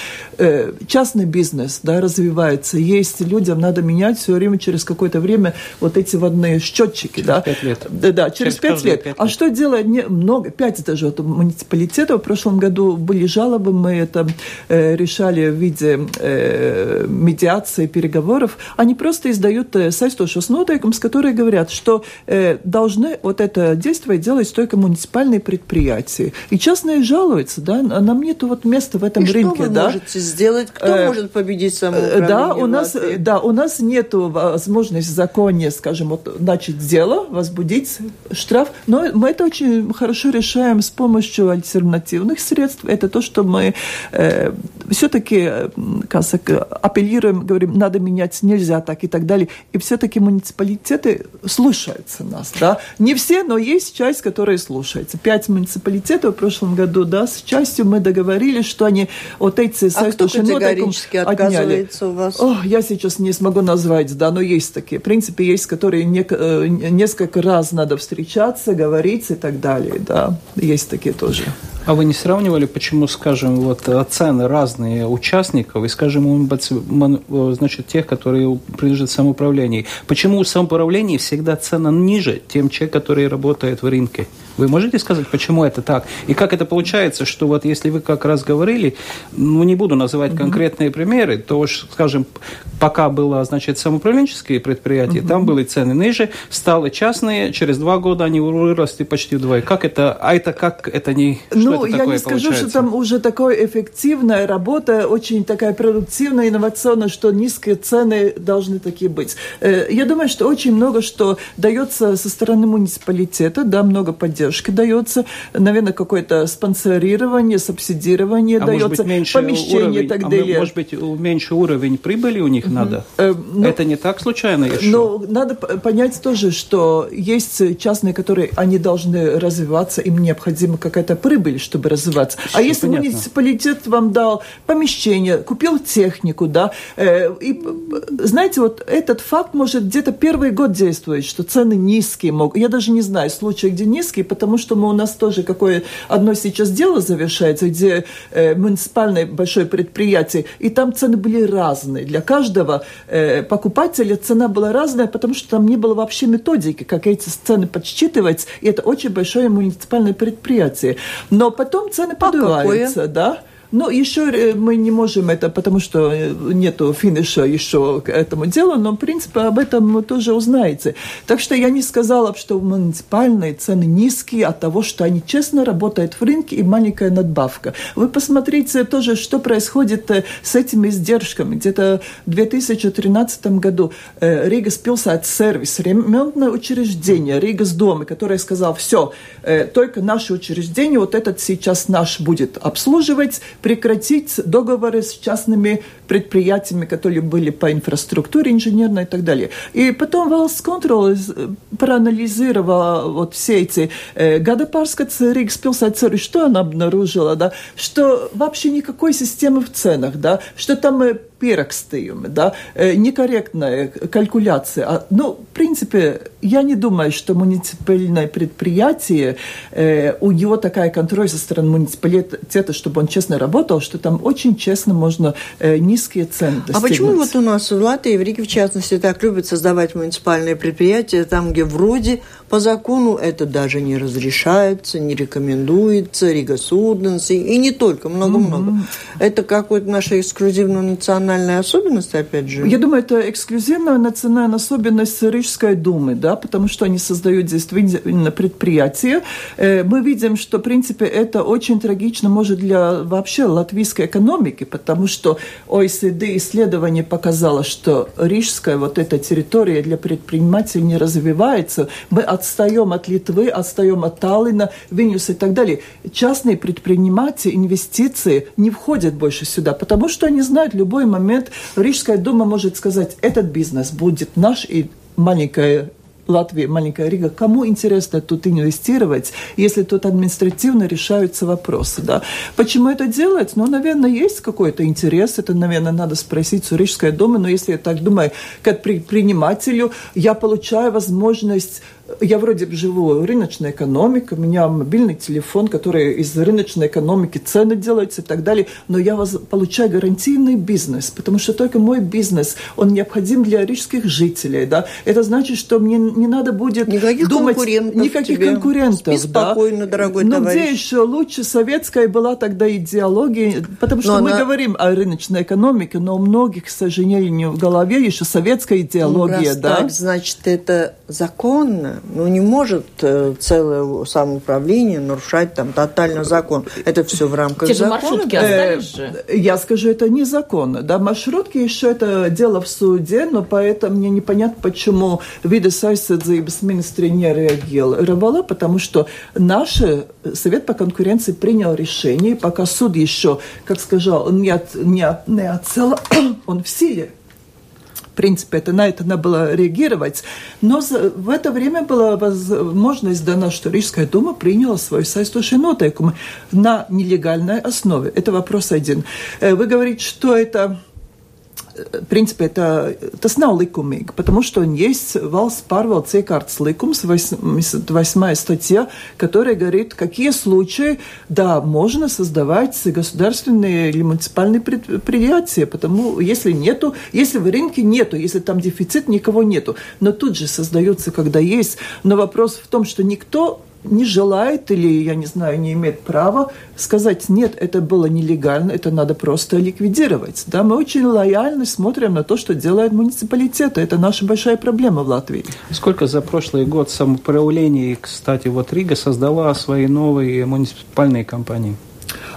частный бизнес, да, развивается. Есть людям надо менять все время через какое-то время вот эти водные счетчики, через да. Пять лет. Да, да, через, через пять лет. Пять лет. А что делает не много, пять даже вот, муниципалитетов в прошлом году были жалобы, мы это э, решали в виде э, медиации, переговоров. Они просто издают э, сайтошос нотайкумс, которые говорят, что э, должны вот это действие делать только муниципальные предприятия. И частные жалуются, да, нам нету вот места в этом и рынке. Что вы да? можете сделать? Кто э, может победить самоуправление да, у нас, да, у нас нету возможности в законе, скажем, вот, начать дело, возбудить штраф, но мы это очень хорошо решаем с помощью альтернативных средств. Это то, что мы э, все-таки апеллируем, говорим, надо менять, нельзя так и так далее. И все-таки муниципалитеты слушаются нас, да. Не все, но есть часть, которая слушается. Пять муниципалитетов в прошлом году, да, с частью мы договорились, что они вот эти... А кто категорически отказывается у вас? О, я сейчас не смогу назвать, да, но есть такие. В принципе, есть, которые не, несколько раз надо встречаться, говорить и так далее, да. Есть такие тоже. А вы не сравнивали, почему, скажем, вот цены разные участников и, скажем, значит, тех, которые принадлежат самоуправлению? Почему у самоуправления всегда цена ниже, тем человек, который работает в рынке? Вы можете сказать, почему это так? И как это получается, что вот если вы как раз говорили, ну, не буду называть mm-hmm. конкретные примеры, то, скажем, пока было, значит, самоуправленческие предприятия, mm-hmm. там были цены ниже, стали частные, через два года они выросли почти вдвое. Как это? А это как? Это не... Ну, я не скажу, получается? Что там уже такая эффективная работа, очень такая продуктивная, инновационная, что низкие цены должны такие быть. Я думаю, что очень много что дается со стороны муниципалитета, да, много поддержки дается, наверное, какое-то спонсорирование, субсидирование а дается, быть, помещение уровень, и так далее. А может быть, меньше уровень прибыли у них mm-hmm. надо? Э, ну, это не так случайно еще? Ну, надо понять тоже, что есть частные, которые, они должны развиваться, им необходима какая-то прибыль, чтобы развиваться. Все а если понятно. Муниципалитет вам дал помещение, купил технику, да, э, и, знаете, вот этот факт может где-то первый год действовать, что цены низкие могут. Я даже не знаю случаи, где низкие, потому что мы у нас тоже какое одно сейчас дело завершается, где э, муниципальное большое предприятие, и там цены были разные. Для каждого э, покупателя цена была разная, потому что там не было вообще методики, как эти цены подсчитывать, и это очень большое муниципальное предприятие. Но потом цены поднимаются, а да? Но еще мы не можем это, потому что нету финиша еще к этому делу, но, в принципе, об этом вы тоже узнаете. Так что я не сказала, что муниципальные цены низкие от того, что они честно работают в рынке и маленькая надбавка. Вы посмотрите тоже, что происходит с этими издержками. Где-то в две тысячи тринадцатом году Rīgas Pilsētas Serviss, ремонтное учреждение, Rīgas Dome, которое сказал, все, только наше учреждение, вот этот сейчас наш будет обслуживать, прекратить договоры с частными предприятиями, которые были по инфраструктуре инженерной и так далее. И потом VALS-Kontrol проанализировала вот все эти э, Гадапарскац, Rīgas Pilsētas Serviss, что она обнаружила, да, что вообще никакой системы в ценах, да, что там э, перекстījumi, да, э, некорректная калькуляция. А, ну, в принципе, я не думаю, что муниципальное предприятие, э, у него такая контроль со стороны муниципалитета, чтобы он честно работал, что там очень честно можно э, низкие цены достигнуть. А почему вот у нас в Латвии, в Риге в частности, так любят создавать муниципальные предприятия, там, где вроде по закону это даже не разрешается, не рекомендуется, Ригасуденс, и не только, много-много. Mm-hmm. Это какая-то наша эксклюзивная национальная особенность, опять же? Я думаю, это эксклюзивная национальная особенность Рижской думы, да, потому что они создают действительно предприятия. Мы видим, что, в принципе, это очень трагично, может, для вообще латвийской экономики, потому что ОЭСД исследование показало, что Рижская вот эта территория для предпринимателей не развивается. Мы от отстаем от Литвы, отстаем от Таллина, Вильнюса и так далее. Частные предприниматели, инвестиции не входят больше сюда, потому что они знают, в любой момент Рижская дума может сказать, этот бизнес будет наш, и маленькая Латвия, маленькая Рига, кому интересно тут инвестировать, если тут административно решаются вопросы, да. Почему это делать? Ну, наверное, есть какой-то интерес, это, наверное, надо спросить у Рижской думы, но если я так думаю, как предпринимателю, я получаю возможность, я вроде живу в рыночной экономике, у меня мобильный телефон, который из рыночной экономики цены делаются и так далее, но я получаю гарантийный бизнес, потому что только мой бизнес, он необходим для рижских жителей, да. Это значит, что мне не надо будет никаких думать конкурентов никаких тебе. конкурентов. Спи спокойно, да? дорогой Но товарищ. Где еще лучше советская была тогда идеология, потому что но мы она... говорим о рыночной экономике, но у многих, к сожалению, в голове еще советская идеология. Ну, да? так, значит, это законно. Ну, не может целое самоуправление нарушать там тотально закон. Это все в рамках Те закона. Те же маршрутки остались же. Я скажу, это незаконно. Да? Маршрутки еще это дело в суде, но поэтому мне непонятно, почему виды aizsardzības ministrija nereaģēla, потому что наш Совет по конкуренции принял решение, пока суд еще, как сказал, он не, от, не, от, не отцел, он в силе. В принципе, это, на это надо было реагировать. Но за, в это время была возможность дана, что Рижская дума приняла свою саистошие нотайкумы на нелегальной основе. Это вопрос один. Вы говорите, что это... В принцipā tas nav likumīgi, потому что есть valsts pārvaldes iekārtas likums, восьмая статья, которая говорит, какие случаи, да, можно создавать государственные или муниципальные предприятия, потому если нету, если в рынке нету, если там дефицит, никого нету, но тут же создаются, когда есть, но вопрос в том, что никто не желает или, я не знаю, не имеет права сказать, нет, это было нелегально, это надо просто ликвидировать. Да, мы очень лояльно смотрим на то, что делают муниципалитеты. Это наша большая проблема в Латвии. Сколько за прошлый год самоуправлений, кстати, вот Рига создала свои новые муниципальные компании?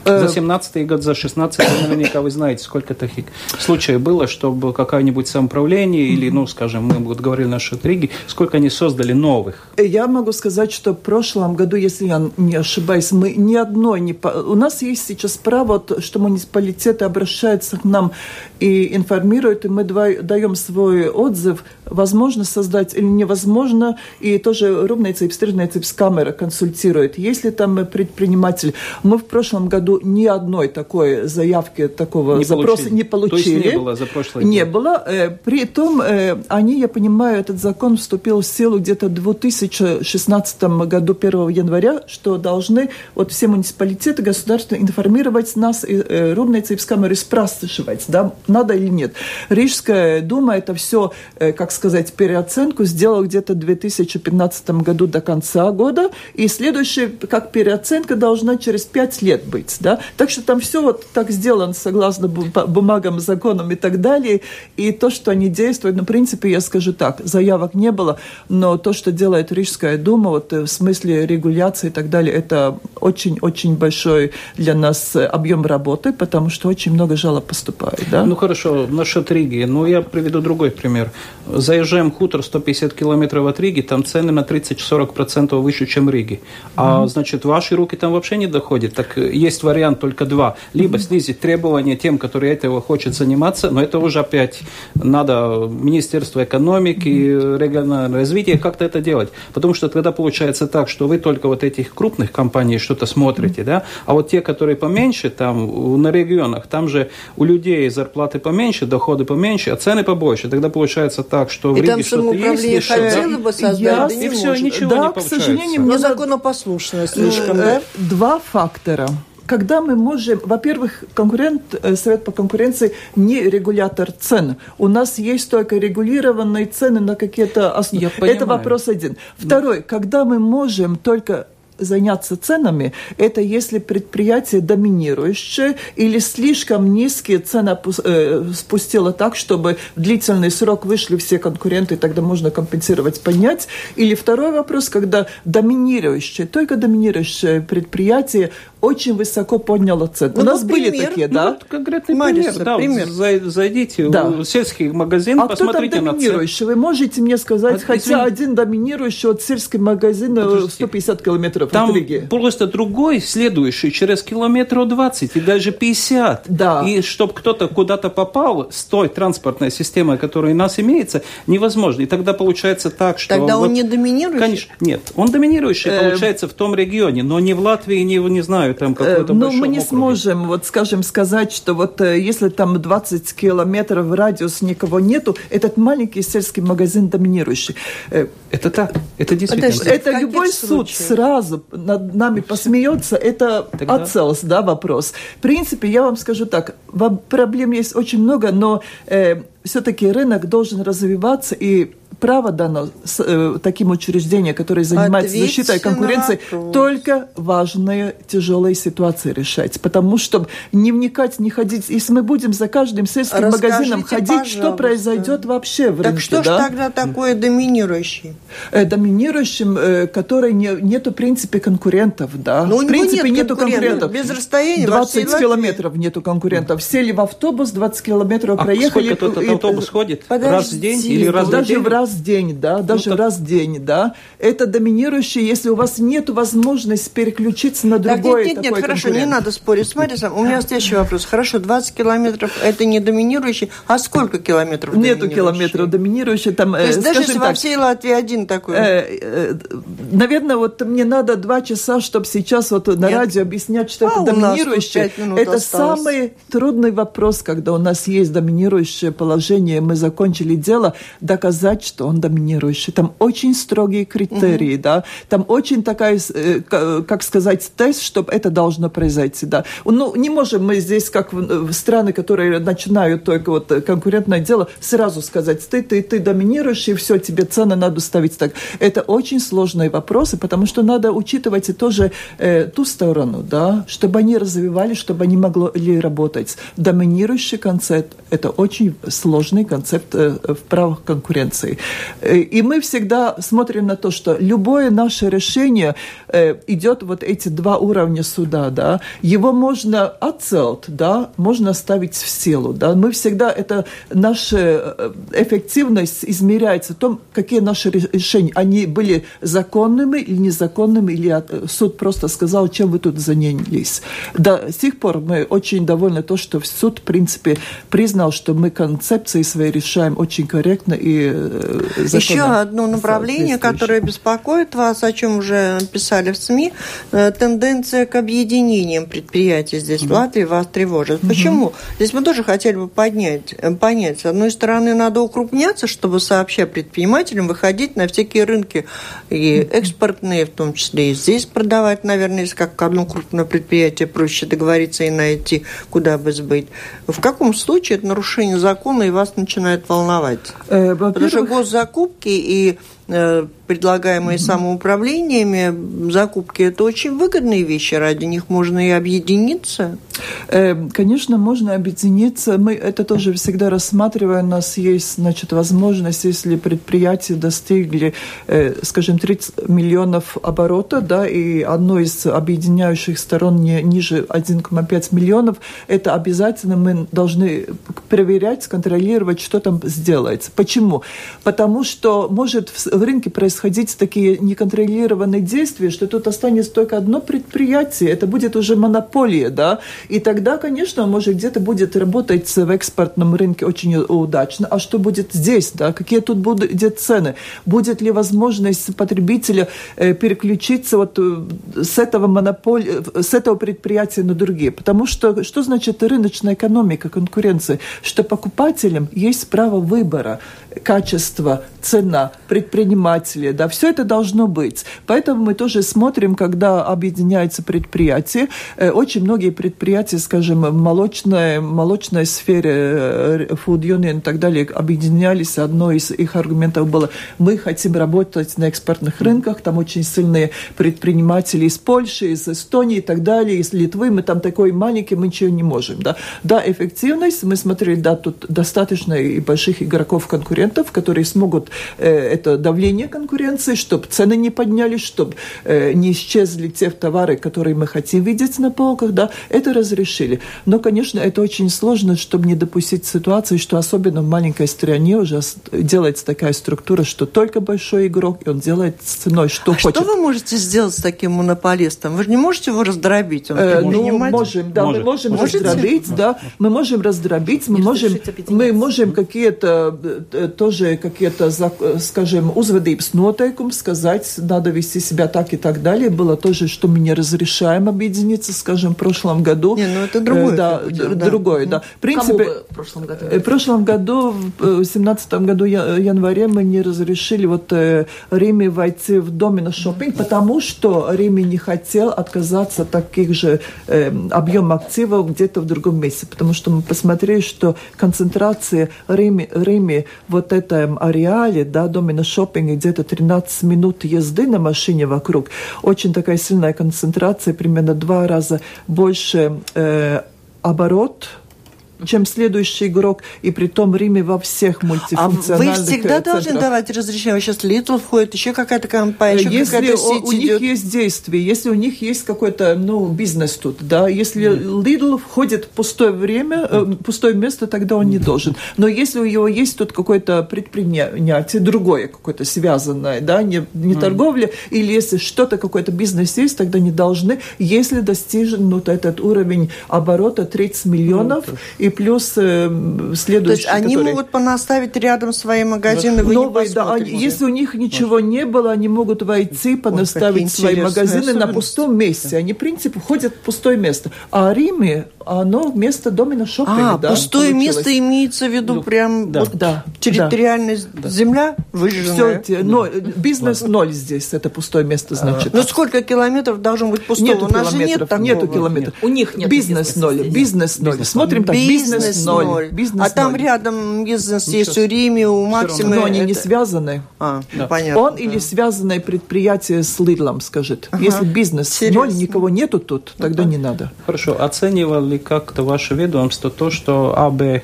За семнадцатый год, за шестнадцатый, наверняка вы знаете, сколько таких случаев было, чтобы какое-нибудь самоуправление или, ну, скажем, мы вот говорили насчет Риги, сколько они создали новых? Я могу сказать, что в прошлом году, если я не ошибаюсь, мы ни одной не... У нас есть сейчас право, что муниципалитеты обращаются к нам и информируют, и мы даем свой отзыв, возможно создать или невозможно, и тоже рубнейцепс, триднейцепс камера консультирует, если там предприниматель. Мы в прошлом году ни одной такой заявки, такого не запроса получили. не получили. То есть не было за прошлый год? Не было. При том, они, я понимаю, этот закон вступил в силу где-то в две тысячи шестнадцатом году, первого января, что должны вот все муниципалитеты, государство информировать нас, и Рūpniecības камеры спрашивать, да, надо или нет. Рижская дума это все, как сказать, переоценку сделала где-то в две тысячи пятнадцатом году до конца года, и следующая, как переоценка, должна через пять лет быть. Да? Так что там все вот так сделано согласно бумагам, законам и так далее. И то, что они действуют, ну, в принципе, я скажу так, заявок не было, но то, что делает Рижская дума, вот в смысле регуляции и так далее, это очень-очень большой для нас объем работы, потому что очень много жалоб поступает. Да? Ну, хорошо, насчет Риги. Ну, я приведу другой пример. Заезжаем в хутор сто пятьдесят километров от Риги, там цены на тридцать-сорок процентов выше, чем в Риге. А, mm-hmm. значит, ваши руки там вообще не доходят. Так есть вариант только два. Либо снизить требования тем, которые этого хочет заниматься, но это уже опять надо Министерство экономики, регионального развития как-то это делать. Потому что тогда получается так, что вы только вот этих крупных компаний что-то смотрите, да, а вот те, которые поменьше, там на регионах, там же у людей зарплаты поменьше, доходы поменьше, а цены побольше. Тогда получается так, что в Риге что-то есть. И там самоуправление хотело бы создать, да не может. Да, к сожалению, но законопослушно слишком. Два фактора. Когда мы можем... Во-первых, конкурент, Совет по конкуренции не регулятор цен. У нас есть только регулированные цены на какие-то основы. Это вопрос один. Второй. Когда мы можем только... заняться ценами, это если предприятие доминирующее или слишком низкие цены спустило так, чтобы в длительный срок вышли все конкуренты, тогда можно компенсировать, понять. Или второй вопрос, когда доминирующее, только доминирующее предприятие очень высоко подняло цены. Ну, у нас например, были такие, да? Ну, вот конкретный Мариса, пример. Да, пример. Вот, зайдите да. в сельский магазин, а посмотрите на цены. А кто там доминирующий? Вы можете мне сказать, а, хотя извините. один доминирующий от сельского магазина Подождите. сто пятьдесят километров там от Риги. Просто другой, следующий, через километров двадцать и даже пятьдесят. Да. И чтобы кто-то куда-то попал с той транспортной системой, которая у нас имеется, невозможно. И тогда получается так, что... Тогда вот, он не доминирующий? Конечно, нет. Он доминирующий, э... получается, в том регионе, но не в Латвии, не, не знаю, там какой-то э... большой округе. Ну, мы не сможем, вот скажем, сказать, что вот если там двадцать километров в радиус никого нету, этот маленький сельский магазин доминирующий. Это так, это действительно. Подожди, это любой суд сразу над нами посмеется, это тогда... отцелс, да, вопрос. В принципе, я вам скажу так, проблем есть очень много, но э, все-таки рынок должен развиваться, и право дано с, э, таким учреждениям, которые занимаются Ответьте защитой конкуренции, только важные, тяжелые ситуации решать. Потому что не вникать, не ходить. Если мы будем за каждым сельским Расскажите, магазином ходить, пожалуйста. Что произойдет вообще в так рынке? Так что да? же тогда такое доминирующий? Э, доминирующим, э, который не, нету в принципе конкурентов. Да. Но в принципе нет нету конкурентов. Без расстояния двадцать километров нету конкурентов. Сели в автобус, двадцать километров а проехали. А сколько и, автобус и, ходит? Подожди, раз в день или раз в день? Раз в день, да, даже ну, так... раз в день, да. Это доминирующее, если у вас нет возможности переключиться на другой. Нет, нет, нет, хорошо, конкурент. Не надо спорить с Марисом. У меня следующий вопрос. Хорошо, двадцать километров это не доминирующий, а сколько километров нету километров доминирующий. Там, то есть даже если так, во всей Латвии один такой. Э, э, наверное, вот мне надо два часа, чтобы сейчас вот на нет. радио объяснять, что а это доминирующее. Это осталось. Самый трудный вопрос, когда у нас есть доминирующее положение, мы закончили дело, доказать, что он доминирующий. Там очень строгие критерии, угу. да. Там очень такая, как сказать, тест, чтобы это должно произойти, да. Ну, не можем мы здесь, как в страны, которые начинают только вот конкурентное дело, сразу сказать, ты, ты, ты доминирующий, все, тебе цены надо ставить так. Это очень сложные вопросы, потому что надо учитывать и тоже э, ту сторону, да, чтобы они развивались, чтобы они могли работать. Доминирующий концепт – это очень сложный концепт э, в правах конкуренции. И мы всегда смотрим на то, что любое наше решение э, идет вот эти два уровня суда, да. Его можно отцелт, да, можно ставить в силу, да. Мы всегда, это наша эффективность измеряется в том, какие наши решения, они были законными или незаконными, или суд просто сказал, чем вы тут занялись. До сих пор мы очень довольны то, что суд, в принципе, признал, что мы концепции свои решаем очень корректно и еще одно направление, которое беспокоит вас, о чем уже писали в СМИ, тенденция к объединениям предприятий здесь, mm-hmm. в Латвии, вас тревожит. Mm-hmm. Почему? Здесь мы тоже хотели бы поднять, понять. С одной стороны, надо укрупняться, чтобы сообща предпринимателям выходить на всякие рынки, и экспортные в том числе, и здесь продавать, наверное, если как одно крупное предприятие проще договориться и найти, куда бы сбыть. В каком случае это нарушение закона и вас начинает волновать? Потому что госзакупки и э, предлагаемые самоуправлениями закупки – это очень выгодные вещи, ради них можно и объединиться. Э, конечно, можно объединиться. Мы это тоже всегда рассматриваем. У нас есть, значит, возможность, если предприятия достигли, э, скажем, тридцать миллионов оборота, да, и одно из объединяющих сторон не, ниже один и пять миллионов, это обязательно мы должны проверять, контролировать, что там сделается. Почему? Потому что может в рынке происходить такие неконтролированные действия, что тут останется только одно предприятие, это будет уже монополия, да, и тогда, конечно, может где-то будет работать в экспортном рынке очень удачно, а что будет здесь, да, какие тут будут идут цены, будет ли возможность потребителя переключиться вот с этого монополия, с этого предприятия на другие, потому что, что значит рыночная экономика, конкуренция, что покупателям есть право выбора, качество, цена, предприниматели, да, все это должно быть. Поэтому мы тоже смотрим, когда объединяются предприятия. Очень многие предприятия, скажем, в молочной, молочной сфере, Food Union и так далее, объединялись. Одно из их аргументов было, мы хотим работать на экспортных рынках, там очень сильные предприниматели из Польши, из Эстонии и так далее, из Литвы, мы там такой маленький, мы ничего не можем, да. Да, эффективность, мы смотрели, да, тут достаточно и больших игроков-конкурентов, которые смогут э, это довольно управление конкуренцией, чтобы цены не поднялись, чтобы э, не исчезли те товары, которые мы хотим видеть на полках, да, это разрешили. Но, конечно, это очень сложно, чтобы не допустить ситуации, что особенно в маленькой стране уже делается такая структура, что только большой игрок, и он делает с ценой, что а хочет. Что вы можете сделать с таким монополистом? Вы же не можете его раздробить? Он э, ну, можем, да, Может. мы можем Можете? раздробить, Может. да, мы можем раздробить, мы можем, мы можем какие-то, тоже какие-то, скажем, uzvedības noteikumi сказать, надо вести себя так и так далее. Было тоже, что мы не разрешаем объединиться, скажем, в прошлом году. Не, ну это другое. Да, это да. другое, да. В принципе, в прошлом году? В прошлом году, в семнадцатом году, январе, мы не разрешили вот Риме войти в Domino Shopping, потому что Риме не хотел отказаться от таких же э, объем активов где-то в другом месте, потому что мы посмотрели, что концентрация Риме, Риме вот этом ареале, да, Domino Shopping, где-то тринадцать минут езды на машине вокруг, очень такая сильная концентрация, примерно два раза больше э, оборот, чем следующий игрок, и при том Риме во всех мультифункциональных. А вы всегда центрах. Должны давать разрешение. Сейчас Lidl входит, еще какая-то компания, еще если какая-то сеть у, у идет. Них есть действие, если у них есть какой-то, ну, бизнес тут, да, если mm. Lidl входит в пустое время, э, пустое место, тогда он не должен. Но если у него есть тут какое-то предприятие, другое какое-то связанное, да, не, не mm. торговля, или если что-то, какой-то бизнес есть, тогда не должны, если достижен вот этот уровень оборота тридцать миллионов, mm. и плюс э, следующие, то есть они которые... могут понаставить рядом свои магазины, вы новые, да, они, если у них ничего Может. не было, они могут войти, понаставить Ой, свои магазины на пустом месте. Они, в принципе, ходят в пустое место. А Риме, оно вместо Domino Shopping, а, да, пустое получилось. Место имеется в виду, ну, прям да. Вот да. территориальная да. земля выжженная. Все, но бизнес ноль здесь, это пустое место, значит. А, ну, сколько километров должно быть пустого? Нету у нас же нет такого. Нету километров. У них нет. Бизнес ноль, бизнес ноль. Смотрим так. Бизнес ноль. А там ноль. Рядом бизнес есть у Риме, у Максимы. Но они это... не связаны. А, да. Понятно. Он да. или связанное предприятие с Liдлом, скажет. Ага. Если бизнес Серьезно? ноль, никого нету тут, тогда да. не надо. Хорошо. Оценивали как-то ваше ведомство то, что АБ...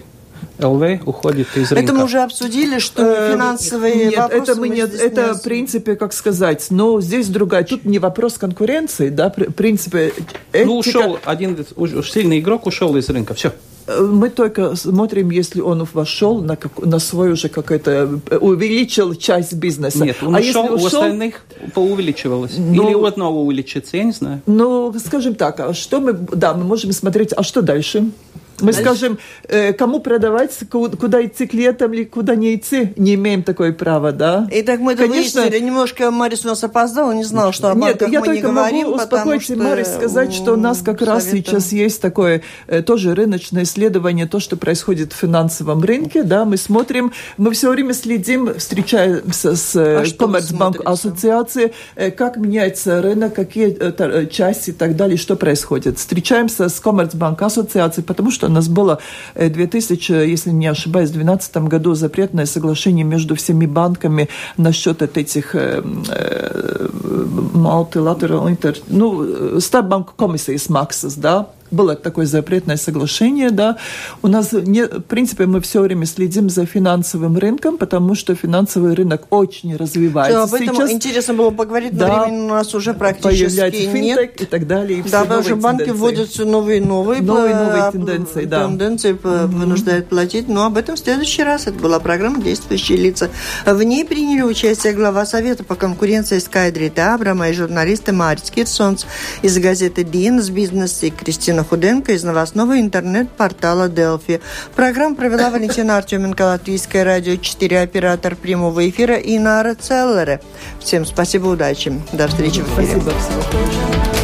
ЛВ уходит из рынка. Это мы уже обсудили, что э, финансовые нет, вопросы... Это, мы мы нет, это в принципе, как сказать, но здесь другая. Тут не вопрос конкуренции, да, в принципе... Этика... Ну, ушел один сильный игрок, ушел из рынка, все. Мы только смотрим, если он вошел на, как, на свой уже какой-то... Увеличил часть бизнеса. Нет, он а ушел, ушел, у остальных поувеличивалось. Ну, или у одного увеличится, я не знаю. Ну, скажем так, а что мы... Да, мы можем смотреть, а что дальше? Мы скажем, кому продавать, куда идти к летам или куда не идти, не имеем такое права, да? Итак, мы это Конечно, выяснили. Немножко Марис у нас опоздала, не знала, что о банках нет, мы не говорим. Нет, я только могу успокоить что... Марис, сказать, что у нас как Совета. раз сейчас есть такое тоже рыночное исследование, то, что происходит в финансовом рынке, да, мы смотрим, мы все время следим, встречаемся с а Коммерцбанк Асоциацией, как меняется рынок, какие части и так далее, что происходит. Встречаемся с Коммерцбанк Асоциацией, потому что у нас было в две тысячи, если не ошибаюсь, в две тысячи двенадцатом году запретное соглашение между всеми банками насчет этих multilateral inter... Ну, Starbank Commissions Maxes, да, было такое запретное соглашение, да. У нас, не, в принципе, мы все время следим за финансовым рынком, потому что финансовый рынок очень развивается. Все, об этом сейчас интересно было поговорить, да, но времени у нас уже практически нет. И так далее, и да, потому что банки вводят все новые и новые. Новые новые тенденции, да. Тенденции вынуждают платить, но об этом в следующий раз. Это была программа «Действующие лица». В ней приняли участие глава Совета по конкуренции Скайдрита Абрама и журналисты Марис Кирсон из газеты «Dienas Bizness» и Кристина Худенко из новостного интернет-портала Delphi. Программу провела Валентина Артеменко, Латвийское радио четыре, оператор прямого эфира Инара Целлере. Всем спасибо, удачи. До встречи в эфире. Спасибо.